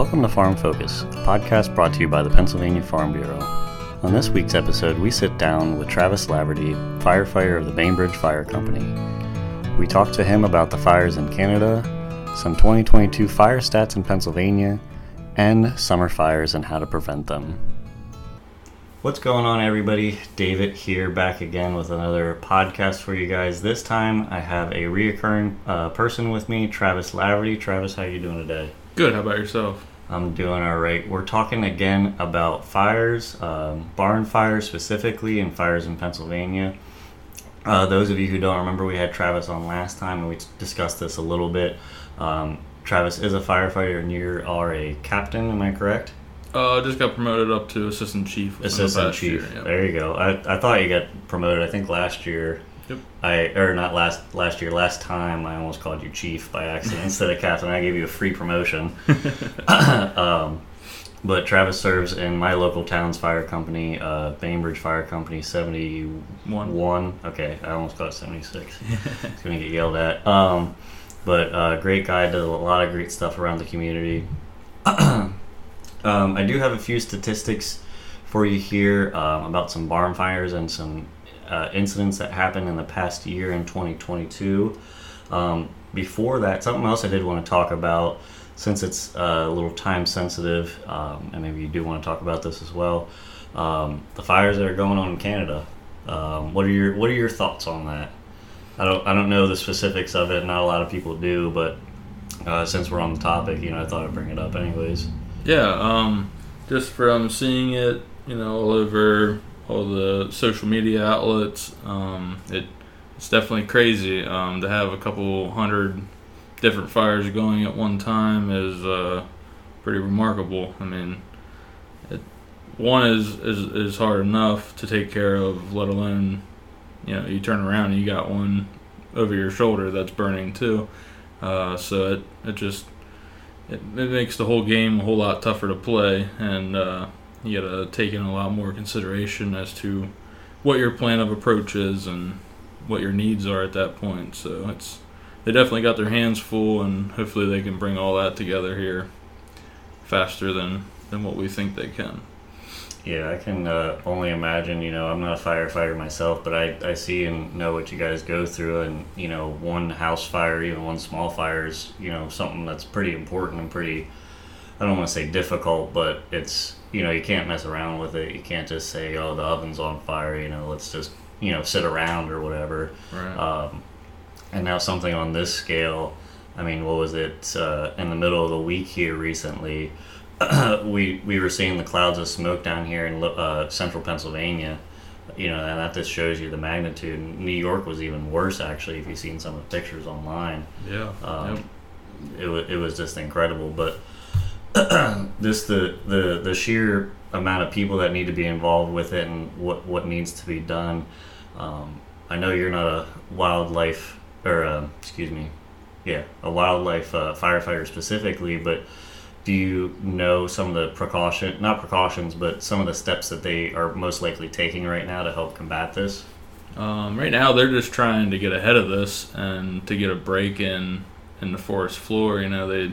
Welcome to Farm Focus, a podcast brought to you by the Pennsylvania Farm Bureau. On this week's episode, we sit down with Travis Laverty, firefighter of the Bainbridge Fire Company. We talk to him about the fires in Canada, some 2022 fire stats in Pennsylvania, and summer fires and how to prevent them. What's going on, everybody? David here, back again with another podcast for you guys. This time, I have a reoccurring person with me, Travis Laverty. Travis, how are you doing today? Good. How about yourself? I'm doing all right. We're talking again about fires, barn fires specifically, and fires in Pennsylvania. Those of you who don't remember, we had Travis on last time, and we discussed this a little bit. Travis is a firefighter, and you are a captain, am I correct? Just got promoted up to assistant chief. Assistant chief. Year, yeah. There you go. I thought you got promoted. I think last year. Yep. Last time I almost called you chief by accident instead of captain. I gave you a free promotion. But Travis serves in my local town's fire company, Bainbridge Fire Company, 71. Okay, I almost called it 76. It's gonna get yelled at. But great guy. Does a lot of great stuff around the community. I do have a few statistics for you here about some barn fires and some incidents that happened in the past year in 2022. Before that, something else I did want to talk about, since it's a little time sensitive, and maybe you do want to talk about this as well, the fires that are going on in Canada. What are your thoughts on that? I don't know the specifics of it. Not a lot of people do, but since we're on the topic, I thought I'd bring it up anyways. Yeah, just from seeing it, all over all the social media outlets, it's definitely crazy. To have a couple hundred different fires going at one time is pretty remarkable. I mean, one is hard enough to take care of, let alone, you turn around and you got one over your shoulder that's burning too. So it just... It makes the whole game a whole lot tougher to play, and you gotta take in a lot more consideration as to what your plan of approach is and what your needs are at that point. So they definitely got their hands full, and hopefully they can bring all that together here faster than what we think they can. Yeah, I can only imagine. I'm not a firefighter myself, but I see and know what you guys go through. And, one house fire, even one small fire is, something that's pretty important and pretty, I don't want to say difficult, but it's, you can't mess around with it. You can't just say, oh, the oven's on fire, let's just, sit around or whatever. Right. And now something on this scale, I mean, what was it, in the middle of the week here recently, we were seeing the clouds of smoke down here in central Pennsylvania, and that just shows you the magnitude. New York was even worse, actually, if you've seen some of the pictures online. Yeah. It was just incredible, but just the sheer amount of people that need to be involved with it and what needs to be done. I know you're not a wildlife firefighter specifically, but do you know some of the some of the steps that they are most likely taking right now to help combat this? Right now, they're just trying to get ahead of this and to get a break in the forest floor. They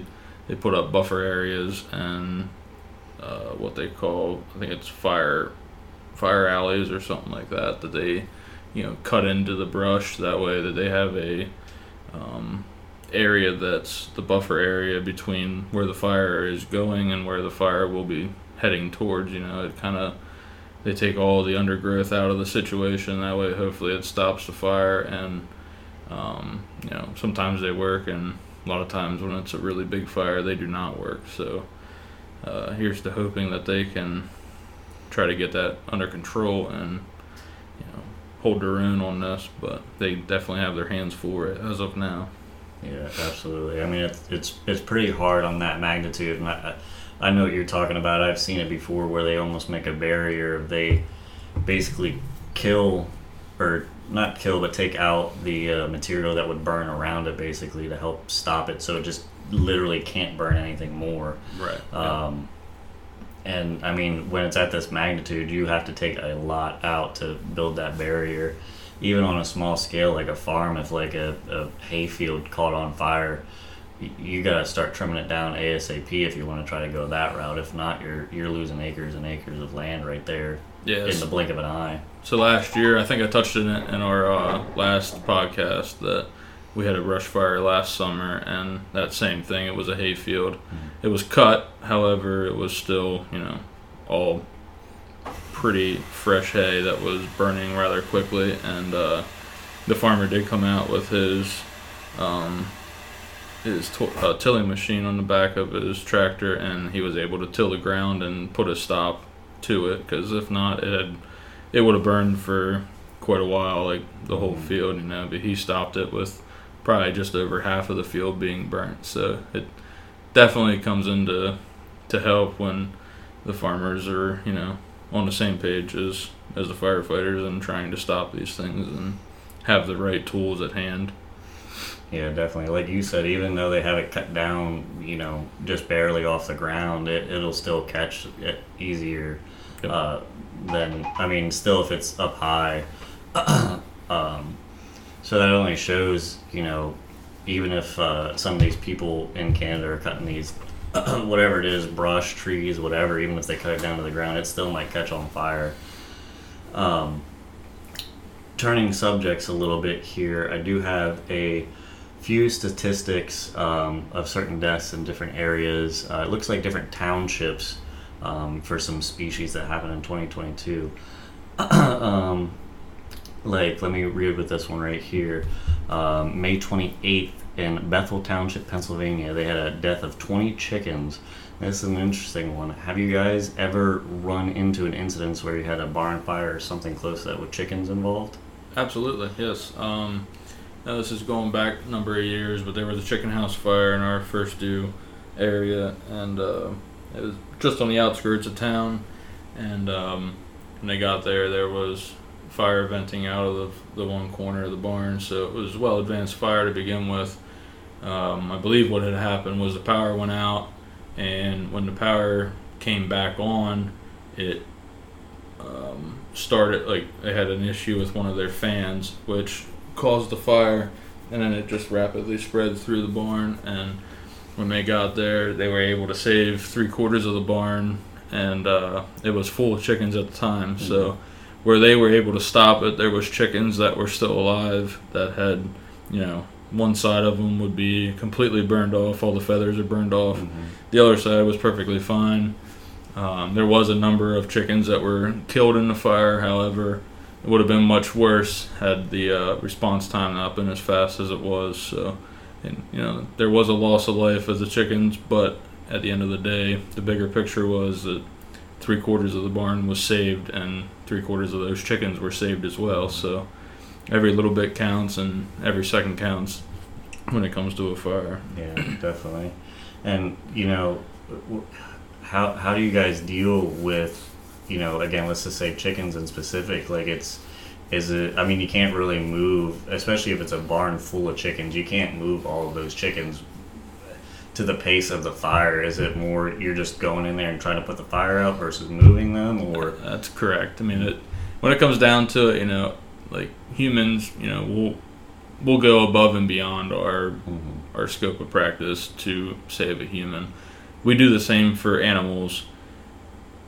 put up buffer areas and what they call, I think it's fire alleys or something like that, that they cut into the brush. That way that they have a area that's the buffer area between where the fire is going and where the fire will be heading towards. They take all the undergrowth out of the situation. That way, hopefully, it stops the fire. And sometimes they work, and a lot of times when it's a really big fire, they do not work. So here's to hoping that they can try to get that under control and hold their own on this. But they definitely have their hands full as of now. Yeah, absolutely. I mean, it's pretty hard on that magnitude, and I know what you're talking about. I've seen it before where they almost make a barrier. They basically take out the material that would burn around it, basically, to help stop it, so it just literally can't burn anything more. Right. And I mean, when it's at this magnitude, you have to take a lot out to build that barrier. Even on a small scale, like a farm, if like a hayfield caught on fire, you got to start trimming it down ASAP if you want to try to go that route. If not, you're losing acres and acres of land right there in the blink of an eye. So last year, I think I touched on it in our last podcast, that we had a brush fire last summer, and that same thing. It was a hayfield. Mm-hmm. It was cut. However, it was still, all pretty fresh hay that was burning rather quickly. And the farmer did come out with his tilling machine on the back of his tractor, and he was able to till the ground and put a stop to it, because if not, it would have burned for quite a while, like the whole field, but he stopped it with probably just over half of the field being burnt. So it definitely comes to help when the farmers are on the same page as the firefighters and trying to stop these things and have the right tools at hand. Yeah, definitely. Like you said, even though they have it cut down, just barely off the ground, it'll still catch it easier than, still if it's up high. So that only shows, even if some of these people in Canada are cutting these, whatever it is, brush, trees, whatever, even if they cut it down to the ground, it still might catch on fire. Turning subjects a little bit here, I do have a few statistics of certain deaths in different areas. It looks like different townships for some species that happened in 2022. Let me read with this one right here. May 28th in Bethel Township, Pennsylvania, they had a death of 20 chickens. This is an interesting one. Have you guys ever run into an incident where you had a barn fire or something close to that with chickens involved? Absolutely, yes. Now this is going back a number of years, but there was a chicken house fire in our first due area, and it was just on the outskirts of town. And when they got there, there was fire venting out of the one corner of the barn, so it was well advanced fire to begin with. I believe what had happened was the power went out, and when the power came back on, it started, like, they had an issue with one of their fans, which caused the fire, and then it just rapidly spread through the barn. And when they got there, they were able to save 3/4 of the barn, and it was full of chickens at the time. Mm-hmm. So where they were able to stop it, there was chickens that were still alive that had, one side of them would be completely burned off, all the feathers are burned off. Mm-hmm. The other side was perfectly fine. There was a number of chickens that were killed in the fire. However, it would have been much worse had the response time not been as fast as it was. So, and, there was a loss of life of the chickens, but at the end of the day, the bigger picture was that 3/4 of the barn was saved, and 3/4 of those chickens were saved as well. So every little bit counts, and every second counts when it comes to a fire. Yeah, definitely. And, how do you guys deal with, again, let's just say chickens in specific, like you can't really move, especially if it's a barn full of chickens, you can't move all of those chickens to the pace of the fire. Is it more you're just going in there and trying to put the fire out versus moving them, or? That's correct. When it comes down to it, like humans, we'll go above and beyond our scope of practice to save a human. We do the same for animals,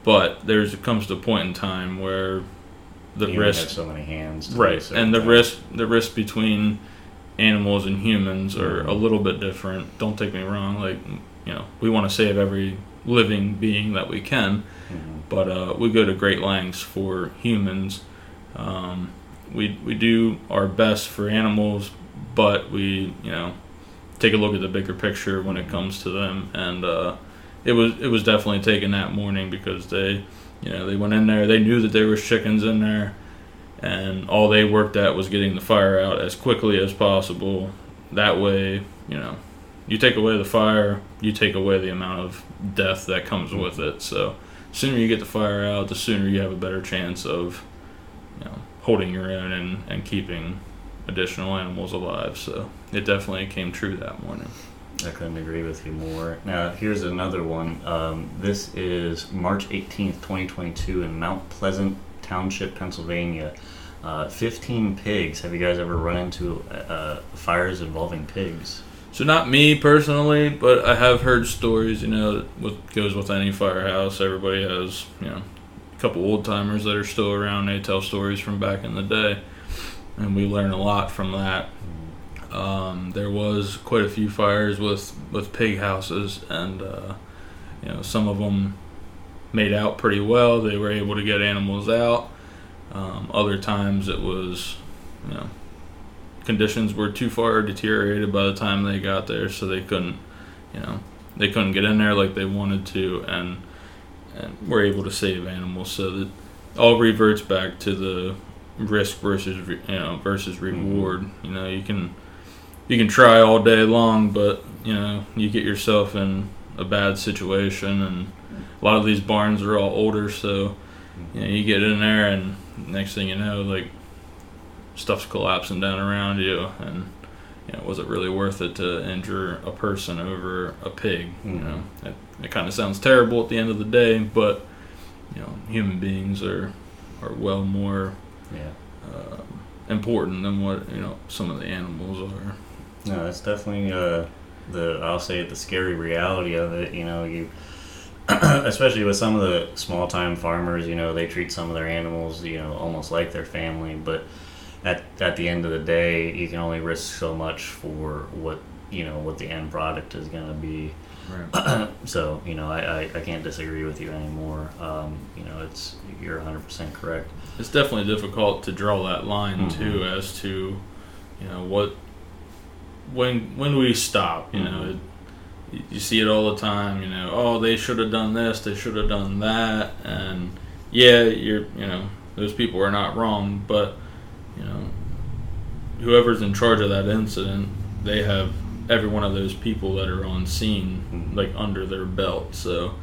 but comes to a point in time where the risk has so many hands, right? And the risk between animals and humans are a little bit different. Don't take me wrong. Like we want to save every living being that we can, but we go to great lengths for humans. We do our best for animals, but we take a look at the bigger picture when it comes to them. And it was definitely taken that morning, because they they went in there, they knew that there was chickens in there, and all they worked at was getting the fire out as quickly as possible. That way, you take away the fire, you take away the amount of death that comes with it. So the sooner you get the fire out, the sooner you have a better chance of holding your own and keeping additional animals alive. So it definitely came true that morning. I couldn't agree with you more. Now, here's another one. This is March 18th, 2022 in Mount Pleasant Township, Pennsylvania. 15 pigs. Have you guys ever run into fires involving pigs? So not me personally, but I have heard stories, you know, what goes with any firehouse. Everybody has, you know, a couple old-timers that are still around. They tell stories from back in the day, and we learn a lot from that. There was quite a few fires with pig houses, and, you know, some of them made out pretty well. They were able to get animals out. Other times it was, you know, conditions were too far deteriorated by the time they got there, so they couldn't, you know, they couldn't get in there like they wanted to, and were able to save animals. So that all reverts back to the risk versus reward. Mm-hmm. You know, you can try all day long, but you know, you get yourself in a bad situation, and a lot of these barns are all older, so you know, you get in there, and next thing you know, like, stuff's collapsing down around you, and you know, was it really worth it to injure a person over a pig? Mm-hmm. You know, it kind of sounds terrible at the end of the day, but you know, human beings are well more important than what, you know, some of the animals are. No, it's definitely the scary reality of it. You know, you especially with some of the small-time farmers, you know, they treat some of their animals, you know, almost like their family, but at the end of the day, you can only risk so much for what, you know, what the end product is going to be. Right. So, you know, I can't disagree with you anymore. You know, you're 100% correct. It's definitely difficult to draw that line, mm-hmm. too, as to, you know, what, when we stop, you mm-hmm. know, you see it all the time, you know, oh, they should have done this, they should have done that, and yeah, you know, those people are not wrong, but you know, whoever's in charge of that incident, they have every one of those people that are on scene, like, under their belt. So,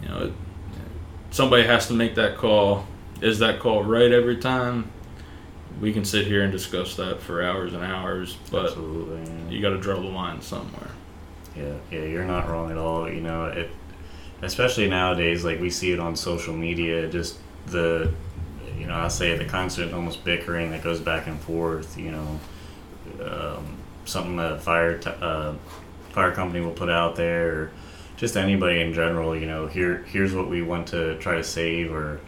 you know, somebody has to make that call. Is that call right every time? We can sit here and discuss that for hours and hours, but absolutely, yeah. You got to draw the line somewhere. Yeah, you're not wrong at all. You know, it, especially nowadays, like, we see it on social media, just you know, I say the constant almost bickering that goes back and forth, you know, something that a fire company will put out there, or just anybody in general, you know, here's what we want to try to save, or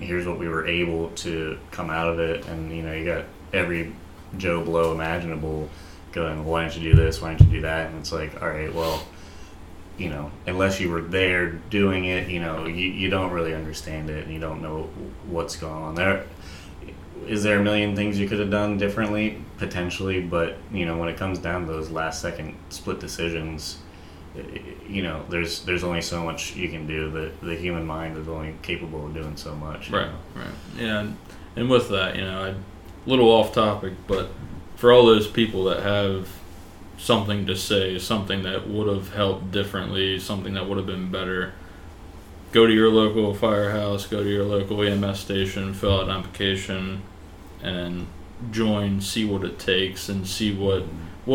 here's what we were able to come out of it. And, you know, you got every Joe Blow imaginable going, why don't you do this, why don't you do that? And it's like, all right, well, you know, unless you were there doing it, you know, you don't really understand it, and you don't know what's going on there. Is there a million things you could have done differently? Potentially, but, you know, when it comes down to those last-second split decisions, you know, there's only so much you can do. The human mind is only capable of doing so much. Right, right. Yeah, and with that, you know, a little off-topic, but for all those people that have something to say, something that would have helped differently, something that would have been better, go to your local firehouse, go to your local EMS station, fill out an application, and join, see what it takes, and see what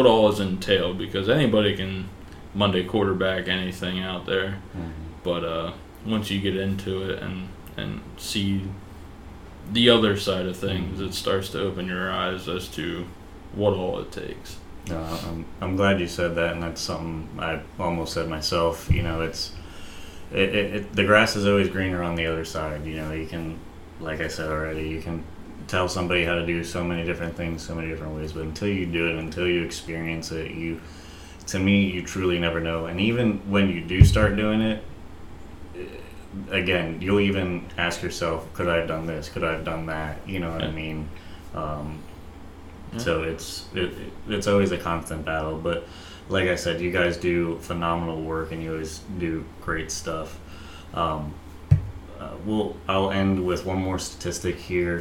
all is entailed, because anybody can Monday quarterback anything out there, mm-hmm. but once you get into it and see the other side of things, mm-hmm. it starts to open your eyes as to what all it takes. No, I'm glad you said that, and that's something I almost said myself. You know, it's the grass is always greener on the other side. You know, you can, like I said already, you can tell somebody how to do so many different things, so many different ways, but until you do it, until you experience it, to me, you truly never know. And even when you do start doing it, again, you'll even ask yourself, could I have done this? Could I have done that? You know what I mean? Yeah. So it's always a constant battle, but like I said, you guys do phenomenal work, and you always do great stuff. I'll end with one more statistic here,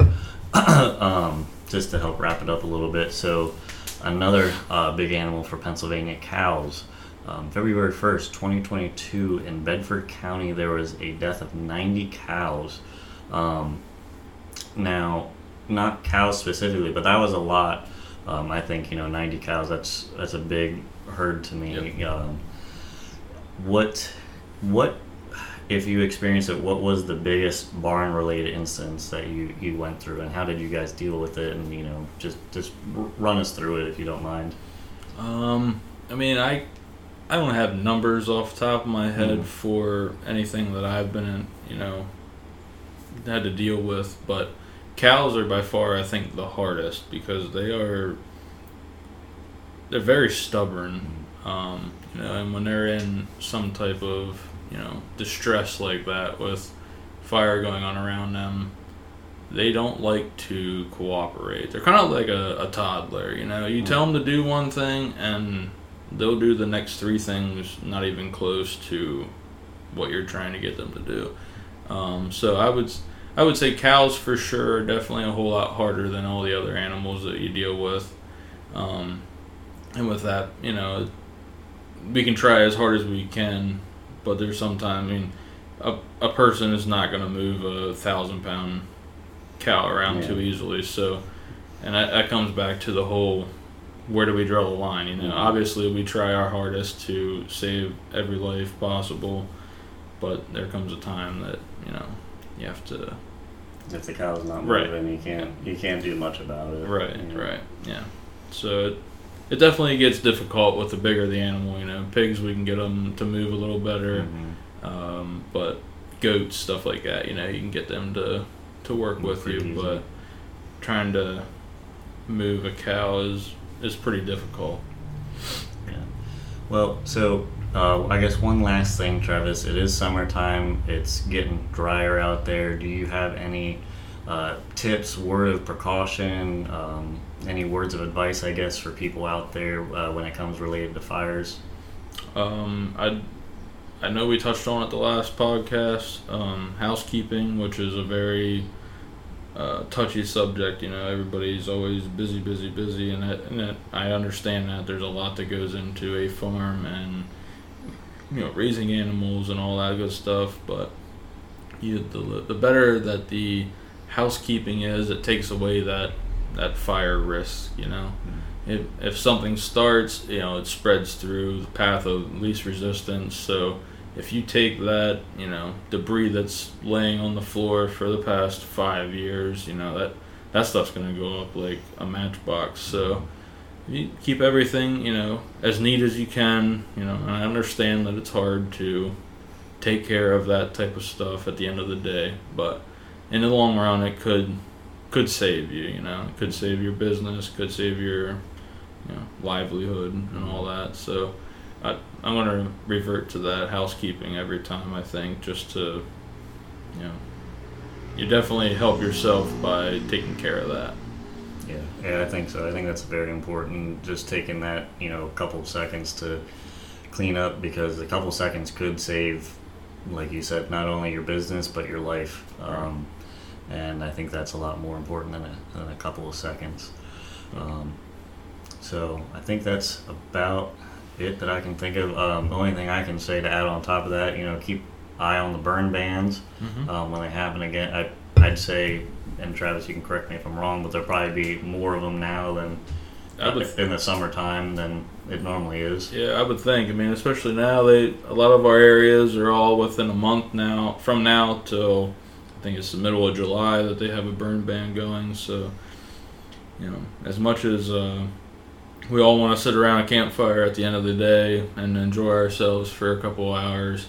just to help wrap it up a little bit. So another big animal for Pennsylvania, cows. February 1st, 2022, in Bedford County, there was a death of 90 cows. Now, not cows specifically, but that was a lot. I think, you know, 90 cows, that's a big herd to me. Yep. What if you experienced it, what was the biggest barn related instance that you went through, and how did you guys deal with it? And, you know, just run us through it if you don't mind. I mean, I don't have numbers off the top of my head for anything that I've been in, you know, had to deal with, but cows are by far, I think, the hardest because they're very stubborn, you know, and when they're in some type of, you know, distress like that with fire going on around them, they don't like to cooperate. They're kind of like a toddler, you know. You tell them to do one thing, and they'll do the next three things not even close to what you're trying to get them to do. So I would say cows for sure are definitely a whole lot harder than all the other animals that you deal with. And with that, you know, we can try as hard as we can, but there's sometimes, I mean, a person is not going to move a 1,000-pound cow around too easily. So, and that comes back to the whole, where do we draw the line? You know, obviously we try our hardest to save every life possible, but there comes a time that, you know, you have to. If the cow's not moving, you can't do much about it. Right. Yeah. So it definitely gets difficult with the bigger the animal. You know, pigs we can get them to move a little better, but goats, stuff like that, you know, you can get them to work with you, easy. But trying to move a cow is pretty difficult. Yeah. Well, so I guess one last thing, Travis. It is summertime. It's getting drier out there. Do you have any tips, word of precaution, any words of advice, I guess, for people out there when it comes related to fires? I know we touched on it the last podcast, housekeeping, which is a very touchy subject. You know, everybody's always busy, and I understand that there's a lot that goes into a farm and, you know, raising animals and all that good stuff, but the better that the housekeeping is, it takes away that fire risk, you know. If something starts, you know, it spreads through the path of least resistance. So if you take that, you know, debris that's laying on the floor for the past 5 years, you know, that stuff's going to go up like a matchbox. So you keep everything, you know, as neat as you can, you know, and I understand that it's hard to take care of that type of stuff at the end of the day, but in the long run it could save you, you know. It could save your business, could save your, you know, livelihood and all that. So I'm going to revert to that housekeeping every time, I think, just to, you know, you definitely help yourself by taking care of that. Yeah, I think so. I think that's very important, just taking that, you know, a couple of seconds to clean up, because a couple seconds could save, like you said, not only your business but your life. And I think that's a lot more important than a couple of seconds. So I think that's about it that I can think of. The only thing I can say to add on top of that, you know, keep eye on the burn bans when they happen again. I'd say, and Travis, you can correct me if I'm wrong, but there'll probably be more of them now than in the summertime than it normally is. Yeah, I would think. I mean, especially now, a lot of our areas are all within a month now, from now till, I think it's the middle of July that they have a burn ban going. So, you know, as much as we all want to sit around a campfire at the end of the day and enjoy ourselves for a couple hours,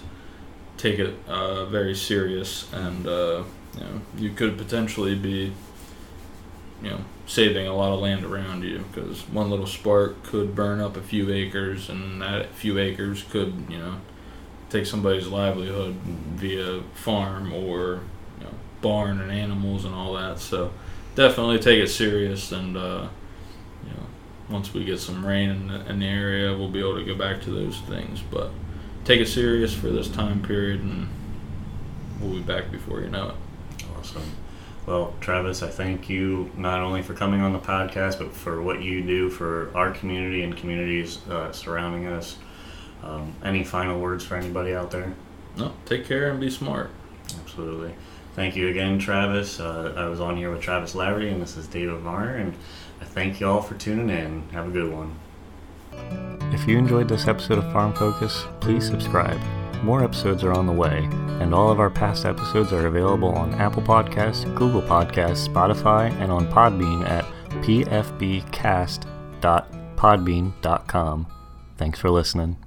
take it very serious, and you know, you could potentially be, you know, saving a lot of land around you, because one little spark could burn up a few acres, and that few acres could, you know, take somebody's livelihood via farm or barn and animals and all that. So definitely take it serious, and you know, once we get some rain in the area, we'll be able to go back to those things, but take it serious for this time period, and we'll be back before you know it. Awesome. Well, Travis, I thank you not only for coming on the podcast, but for what you do for our community and communities surrounding us. Any final words for anybody out there? No, take care and be smart. Absolutely. Thank you again, Travis. I was on here with Travis Laverty, and this is David Varner, and I thank you all for tuning in. Have a good one. If you enjoyed this episode of Farm Focus, please subscribe. More episodes are on the way, and all of our past episodes are available on Apple Podcasts, Google Podcasts, Spotify, and on Podbean at pfbcast.podbean.com. Thanks for listening.